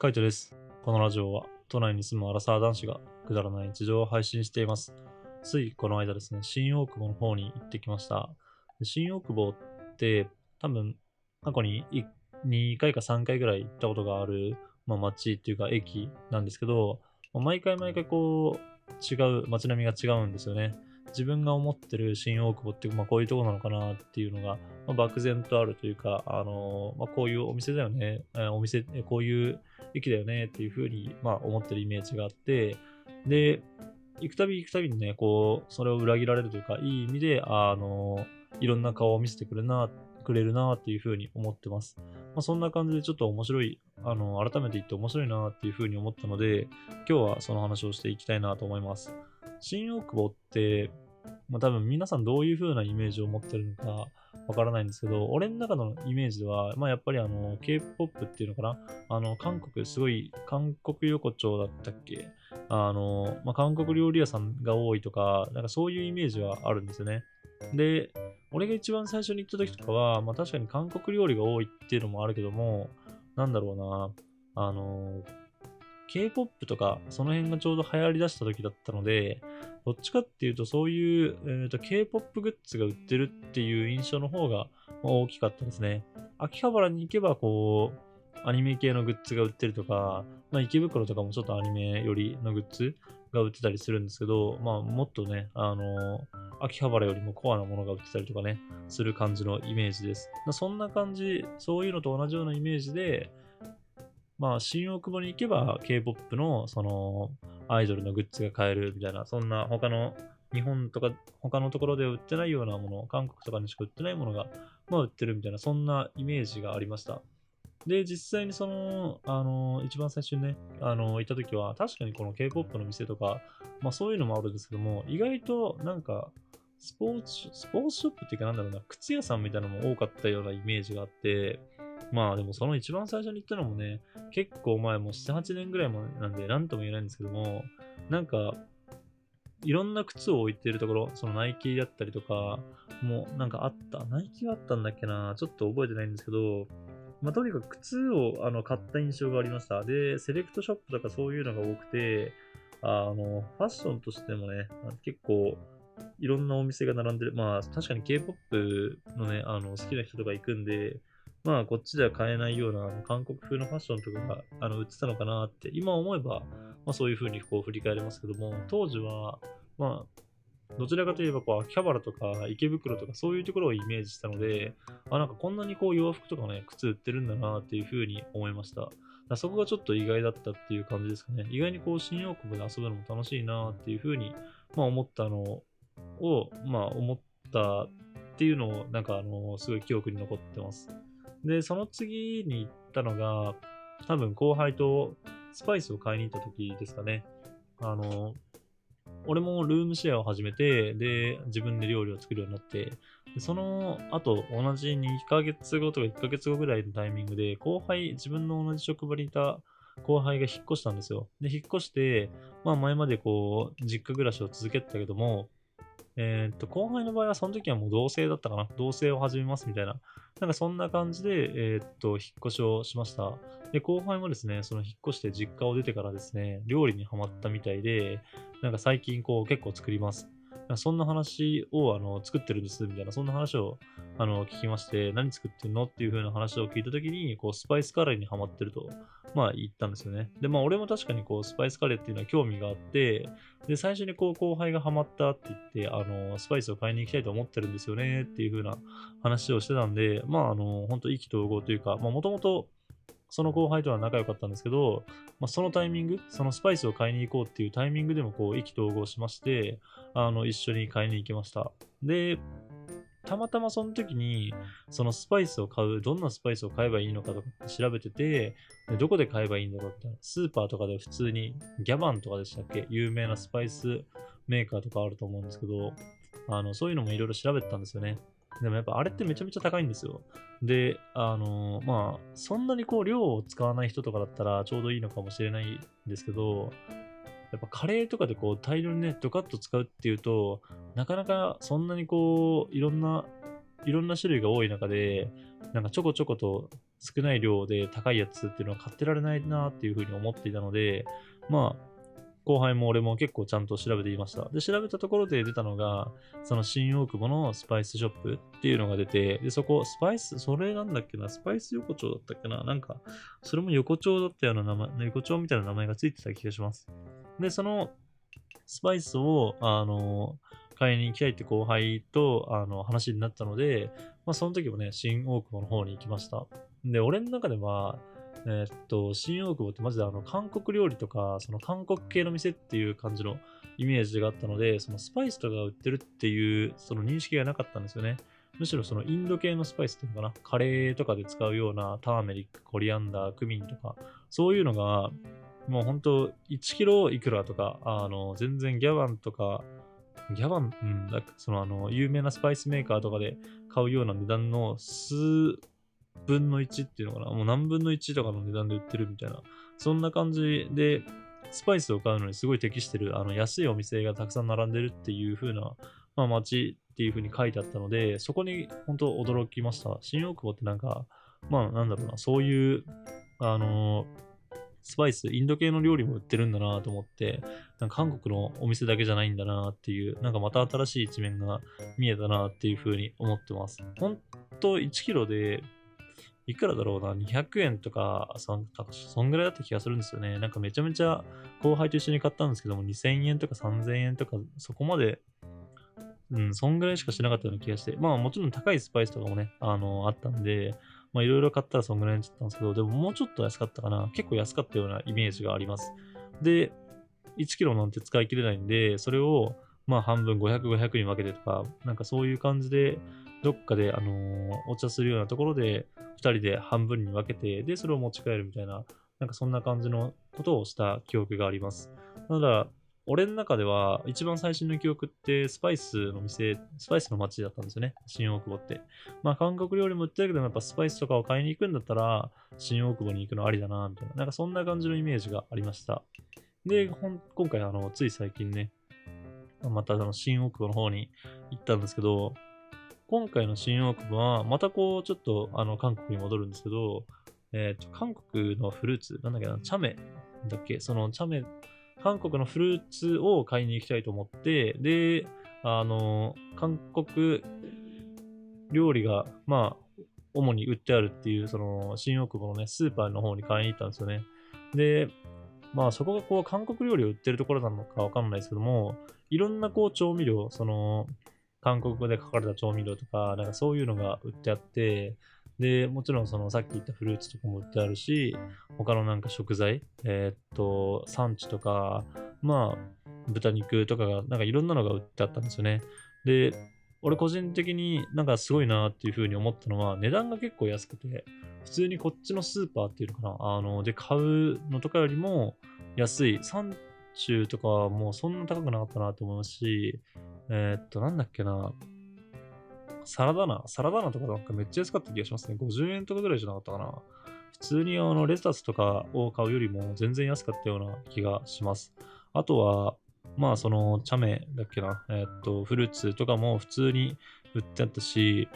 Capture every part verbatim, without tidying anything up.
カイトです。このラジオは都内に住むアラサー男子がくだらない日常を配信しています。ついこの間ですね、新大久保の方に行ってきました。で新大久保って多分過去ににかいかさんかいぐらい行ったことがある、まあ、街っていうか駅なんですけど、毎回毎回こう違う街並みが違うんですよね。自分が思ってる新大久保って、まあ、こういうとこなのかなっていうのが、まあ、漠然とあるというか、あのーまあ、こういうお店だよね、お店こういう駅だよねっていうふうに、まあ、思ってるイメージがあって、で行くたび行くたびにね、こうそれを裏切られるというか、いい意味で、あのー、いろんな顔を見せてくれなくれるなっていうふうに思ってます。まあ、そんな感じでちょっと面白い、あのー、改めて言って面白いなっていうふうに思ったので、今日はその話をしていきたいなと思います。新大久保って、まあ、多分皆さんどういう風なイメージを持ってるのかわからないんですけど、俺の中のイメージでは、まあ、やっぱりあの K-ポップ っていうのかな、あの韓国、すごい韓国横丁だったっけ、あの、まあ、韓国料理屋さんが多いとか、なんかそういうイメージはあるんですよね。で、俺が一番最初に行った時とかは、まあ、確かに韓国料理が多いっていうのもあるけども、なんだろうな、あのK-ポップ とかその辺がちょうど流行りだした時だったので、どっちかっていうとそういう、えーと K-ポップ グッズが売ってるっていう印象の方が大きかったですね。秋葉原に行けばこうアニメ系のグッズが売ってるとか、まあ、池袋とかもちょっとアニメ寄りのグッズが売ってたりするんですけど、まあ、もっとね、あのー、秋葉原よりもコアなものが売ってたりとかね、する感じのイメージです。そんな感じ、そういうのと同じようなイメージで、まあ、新大久保に行けば K-ポップ のそのアイドルのグッズが買えるみたいな、そんな他の日本とか他のところで売ってないようなもの、韓国とかにしか売ってないものが、まあ、売ってるみたいな、そんなイメージがありました。で、実際にその、あの、一番最初にね、あの、行った時は、確かにこの K-ポップ の店とか、まあそういうのもあるんですけども、意外となんか、スポーツ、スポーツショップっていうか、なんだろうな、靴屋さんみたいなのも多かったようなイメージがあって、まあでもその一番最初に言ったのもね、結構前、もうななはちねんぐらいもなんで何とも言えないんですけども、なんかいろんな靴を置いてるところ、そのナイキだったりとかもなんかあった、ナイキがあったんだっけな、ちょっと覚えてないんですけど、まあとにかく靴をあの買った印象がありました。でセレクトショップとかそういうのが多くて、あのファッションとしてもね、結構いろんなお店が並んでる。まあ確かに K-ポップ のね、あの好きな人とか行くんで、まあこっちでは買えないような韓国風のファッションとかがあの売ってたのかなって今思えば、まあ、そういう風にこう振り返れますけども、当時はまあどちらかといえばこう秋葉原とか池袋とかそういうところをイメージしたので、あ、なんかこんなにこう洋服とかね、靴売ってるんだなっていう風に思いました。だからそこがちょっと意外だったっていう感じですかね。意外にこう新大久保で遊ぶのも楽しいなっていう風に、まあ、思ったのをまあ思ったっていうのをなんかあのすごい記憶に残ってます。で、その次に行ったのが、多分後輩とスパイスを買いに行った時ですかね。あの、俺もルームシェアを始めて、で、自分で料理を作るようになって、でその後、同じにかげつごとかいっかげつごぐらいのタイミングで、後輩、自分の同じ職場にいた後輩が引っ越したんですよ。で、引っ越して、まあ前までこう、実家暮らしを続けてたけども、えー、っと後輩の場合はその時はもう同棲だったかな、同棲を始めますみたいな、なんかそんな感じで、えー、っと引っ越しをしました。で後輩もですね、その引っ越して実家を出てからですね、料理にハマったみたいで、なんか最近こう結構作ります、そんな話をあの作ってるんですみたいな、そんな話をあの聞きまして、何作ってるのっていう風な話を聞いた時に、こうスパイスカレーにハマってるとまあ言ったんですよね。でまあ俺も確かにこうスパイスカレーっていうのは興味があって、で最初にこう後輩がハマったって言って、あのスパイスを買いに行きたいと思ってるんですよねっていう風な話をしてたんで、まああの本当意気投合というか、まあもともとその後輩とは仲良かったんですけど、まあ、そのタイミング、そのスパイスを買いに行こうっていうタイミングでもこう意気投合しまして、あの一緒に買いに行きました。で、たまたまその時にそのスパイスを買う、どんなスパイスを買えばいいのかとか調べてて、どこで買えばいいんだろうって、スーパーとかで普通にギャバンとかでしたっけ、有名なスパイスメーカーとかあると思うんですけど、あのそういうのもいろいろ調べてたんですよね。でもやっぱあれってめちゃめちゃ高いんですよ。で、あのー、まあ、そんなにこう量を使わない人とかだったらちょうどいいのかもしれないんですけど、やっぱカレーとかでこう大量にね、ドカッと使うっていうと、なかなかそんなにこう、いろんな、いろんな種類が多い中で、なんかちょこちょこと少ない量で高いやつっていうのは買ってられないなっていうふうに思っていたので、まあ後輩も俺も結構ちゃんと調べていました。で調べたところで出たのがその新大久保のスパイスショップっていうのが出て、でそこスパイスそれなんだっけなスパイス横丁だったっけななんかそれも横丁だったような名前、横丁みたいな名前がついてた気がします。でそのスパイスをあの買いに行きたいって後輩とあの話になったので、まあ、その時もね新大久保の方に行きました。で俺の中では、えー、っと新大久保ってマジであの韓国料理とかその韓国系の店っていう感じのイメージがあったので、そのスパイスとか売ってるっていうその認識がなかったんですよね。むしろそのインド系のスパイスっていうのかな、カレーとかで使うようなターメリック、コリアンダー、クミンとかそういうのがもうほんといちキロいくらとかあの全然ギャバンとかギャバン、うん、だそのあの有名なスパイスメーカーとかで買うような値段の数分のいちっていうのかな、もう何分のいちとかの値段で売ってるみたいな、そんな感じでスパイスを買うのにすごい適してるあの安いお店がたくさん並んでるっていう風な、まあ、街っていう風に書いてあったので、そこに本当驚きました。新大久保ってなんかまあなんだろうな、そういうあのスパイス、インド系の料理も売ってるんだなと思って、なんか韓国のお店だけじゃないんだなっていう、なんかまた新しい一面が見えたなっていう風に思ってます。ほんといちキロでいくらだろうな、にひゃくえんとか そ, そんぐらいだった気がするんですよね。なんかめちゃめちゃ後輩と一緒に買ったんですけどもにせんえんとかさんぜんえんとかそこまで、うん、そんぐらいしかしなかったような気がして、まあもちろん高いスパイスとかもね あ, のあったんでまあいろいろ買ったらそんぐらいになっちゃったんですけど、でももうちょっと安かったかな、結構安かったようなイメージがあります。でいちキロなんて使い切れないんで、それをまあ半分ごひゃく、ごひゃくに分けてとか、なんかそういう感じでどっかであのー、お茶するようなところでふたりで半分に分けて、でそれを持ち帰るみたいな、なんかそんな感じのことをした記憶があります。ただ俺の中では一番最新の記憶ってスパイスの店、スパイスの街だったんですよね、新大久保って。まあ韓国料理も売ってるけど、やっぱスパイスとかを買いに行くんだったら新大久保に行くのありだなみたいな、なんかそんな感じのイメージがありました。で、ほん今回あのつい最近ね、またあの新大久保の方に行ったんですけど、今回の新大久保はまたこうちょっとあの韓国に戻るんですけど、えー、と韓国のフルーツなんだっけな、チャメだっけ、そのチャメ韓国のフルーツを買いに行きたいと思って、であの韓国料理がまあ主に売ってあるっていうその新大久保のねスーパーの方に買いに行ったんですよね。でまあそこがこう韓国料理を売ってるところなのかわかんないですけども、いろんなこう調味料、その韓国語で書かれた調味料とかなんかそういうのが売ってあって、でもちろんそのさっき言ったフルーツとかも売ってあるし、他のなんか食材、えー、っと産地とかまあ豚肉とかがなんかいろんなのが売ってあったんですよね。で俺個人的になんかすごいなっていう風に思ったのは、値段が結構安くて、普通にこっちのスーパーっていうのかな、あので買うのとかよりも安い、産地とかはもうそんな高くなかったなと思いますし、えー、っとなんだっけな、サラダ菜、サラダ菜とかなんかめっちゃ安かった気がしますね。ごじゅうえんとかぐらいじゃなかったかな。普通にあのレタスとかを買うよりも全然安かったような気がします。あとは、まあそのチャメだっけな、えー、っと、フルーツとかも普通に売ってあったし、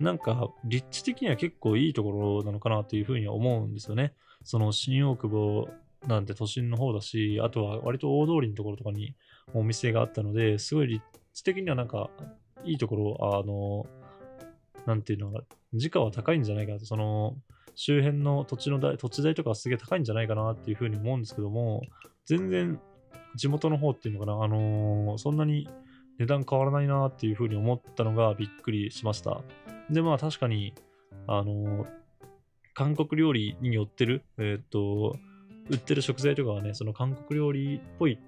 なんか立地的には結構いいところなのかなというふうには思うんですよね。その新大久保なんて都心の方だし、あとは割と大通りのところとかにお店があったので、すごい立地的にはなんか、いいところ、あの、なんていうのが、時価は高いんじゃないかなと、その、周辺の土地の代、土地代とかはすげえ高いんじゃないかなっていうふうに思うんですけども、全然、地元の方っていうのかな、あのー、そんなに値段変わらないなっていうふうに思ったのがびっくりしました。で、まあ確かに、あのー、韓国料理によってる、えー、っと、売ってる食材とかはね、その韓国料理っぽい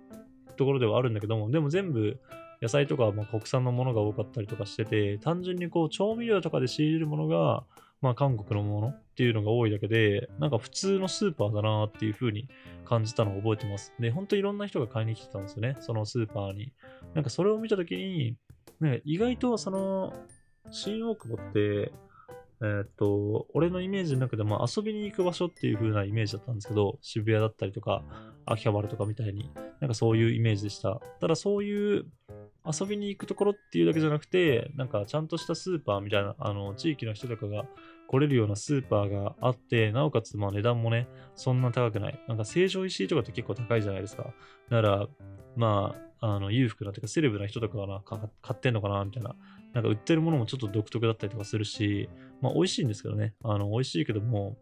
ところではあるんだけども、でも全部、野菜とかはまあ国産のものが多かったりとかしてて、単純にこう調味料とかで仕入れるものがまあ韓国のものっていうのが多いだけで、なんか普通のスーパーだなっていう風に感じたのを覚えてます。で、本当にいろんな人が買いに来てたんですよね、そのスーパーに。なんかそれを見た時に、ね、意外とその新大久保ってえー、っと俺のイメージの中でも遊びに行く場所っていう風なイメージだったんですけど、渋谷だったりとか秋葉原とかみたいになんかそういうイメージでした。ただそういう遊びに行くところっていうだけじゃなくて、なんかちゃんとしたスーパーみたいな、あの地域の人とかが来れるようなスーパーがあって、なおかつまあ値段もね、そんな高くない。なんか成城石井とかって結構高いじゃないですか。だから、まあ、あの裕福なというかセレブな人とかが買ってんのかなみたいな。なんか売ってるものもちょっと独特だったりとかするし、まあ美味しいんですけどね。あの美味しいけども、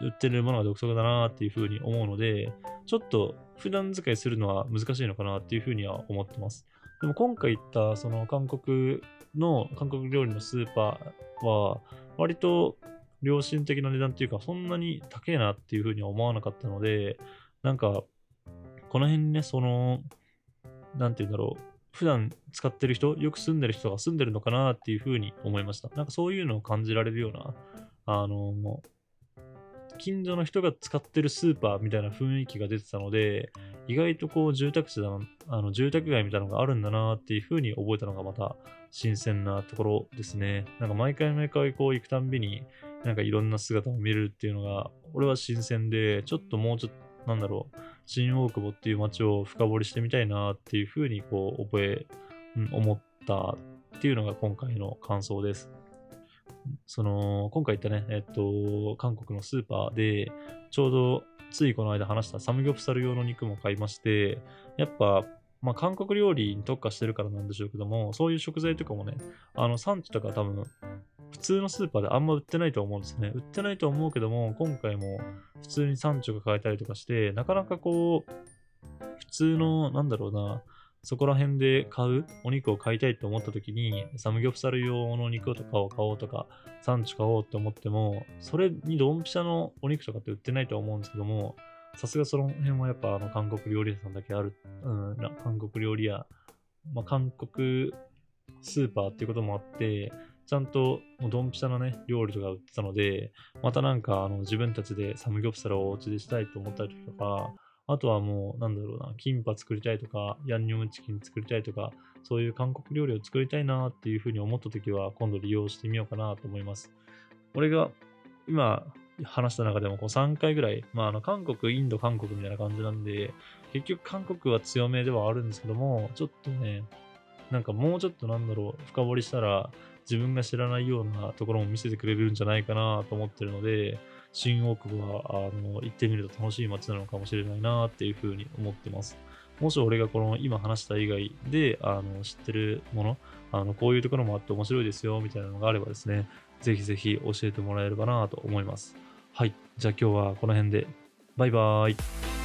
売ってるものが独特だなっていうふうに思うので、ちょっと普段使いするのは難しいのかなっていうふうには思ってます。でも今回行ったその韓国の韓国料理のスーパーは割と良心的な値段っていうかそんなに高いなっていうふうには思わなかったので、なんかこの辺ね、そのなんていうんだろう、普段使ってる人、よく住んでる人が住んでるのかなっていうふうに思いました。なんかそういうのを感じられるような、あのもう近所の人が使ってるスーパーみたいな雰囲気が出てたので、意外とこう住宅地だな、あの住宅街みたいなのがあるんだなっていう風に覚えたのがまた新鮮なところですね。なんか毎回毎回こう行くたんびになんかいろんな姿を見るっていうのが俺は新鮮で、ちょっともうちょっとなんだろう、新大久保っていう街を深掘りしてみたいなっていう風にこう覚え、うん、思ったっていうのが今回の感想です。その今回行ったね、えっと、韓国のスーパーでちょうどついこの間話したサムギョプサル用の肉も買いまして、やっぱ、まあ、韓国料理に特化してるからなんでしょうけども、そういう食材とかもね、あの産地とか多分普通のスーパーであんま売ってないと思うんですね。売ってないと思うけども、今回も普通に産地が買えたりとかして、なかなかこう普通のなんだろうな、そこら辺で買うお肉を買いたいと思った時にサムギョプサル用の肉とかを買おうとか産地買おうと思っても、それにドンピシャのお肉とかって売ってないと思うんですけども、さすがその辺はやっぱあの韓国料理屋さんだけある、うん、韓国料理屋、まあ、韓国スーパーっていうこともあってちゃんともうドンピシャのね料理とか売ってたので、またなんかあの自分たちでサムギョプサルをお家でしたいと思ったりとか、あとはもう、なんだろうな、キンパ作りたいとか、ヤンニョムチキン作りたいとか、そういう韓国料理を作りたいなっていうふうに思ったときは、今度利用してみようかなと思います。俺が今話した中でもこうさんかいぐらい、まあ、あの韓国、インド、韓国みたいな感じなんで、結局韓国は強めではあるんですけども、ちょっとね、なんかもうちょっとなんだろう、深掘りしたら、自分が知らないようなところも見せてくれるんじゃないかなと思ってるので、新大久保はあの行ってみると楽しい街なのかもしれないなっていうふうに思ってます。もし俺がこの今話した以外であの知ってるもの、あのこういうところもあって面白いですよみたいなのがあればですね、ぜひぜひ教えてもらえればなと思います。はい、じゃあ今日はこの辺でバイバーイ。